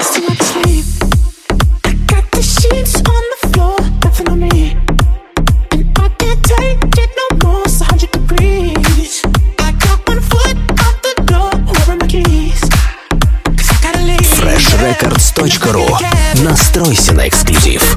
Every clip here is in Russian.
Records.ru. Настройся на эксклюзив.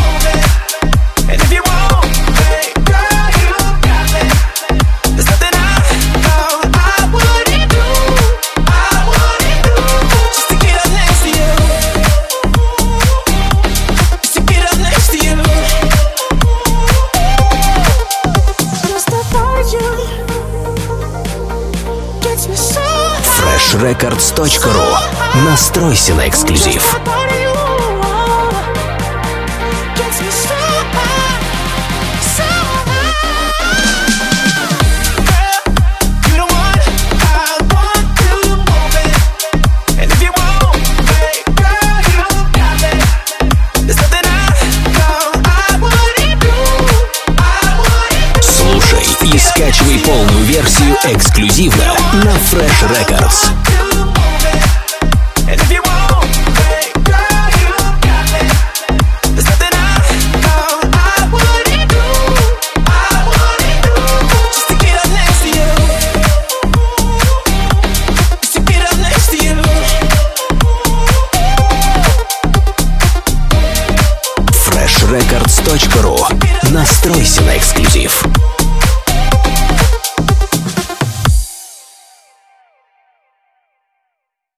Records.ru. Настройся на эксклюзив. Слушай и скачивай полную версию эксклюзивно на Fresh Records. FreshRecords.ru. Настройся на эксклюзив. Слушай и скачивай полную версию эксклюзивно на Fresh Records. Records.ru. Настройся на эксклюзив.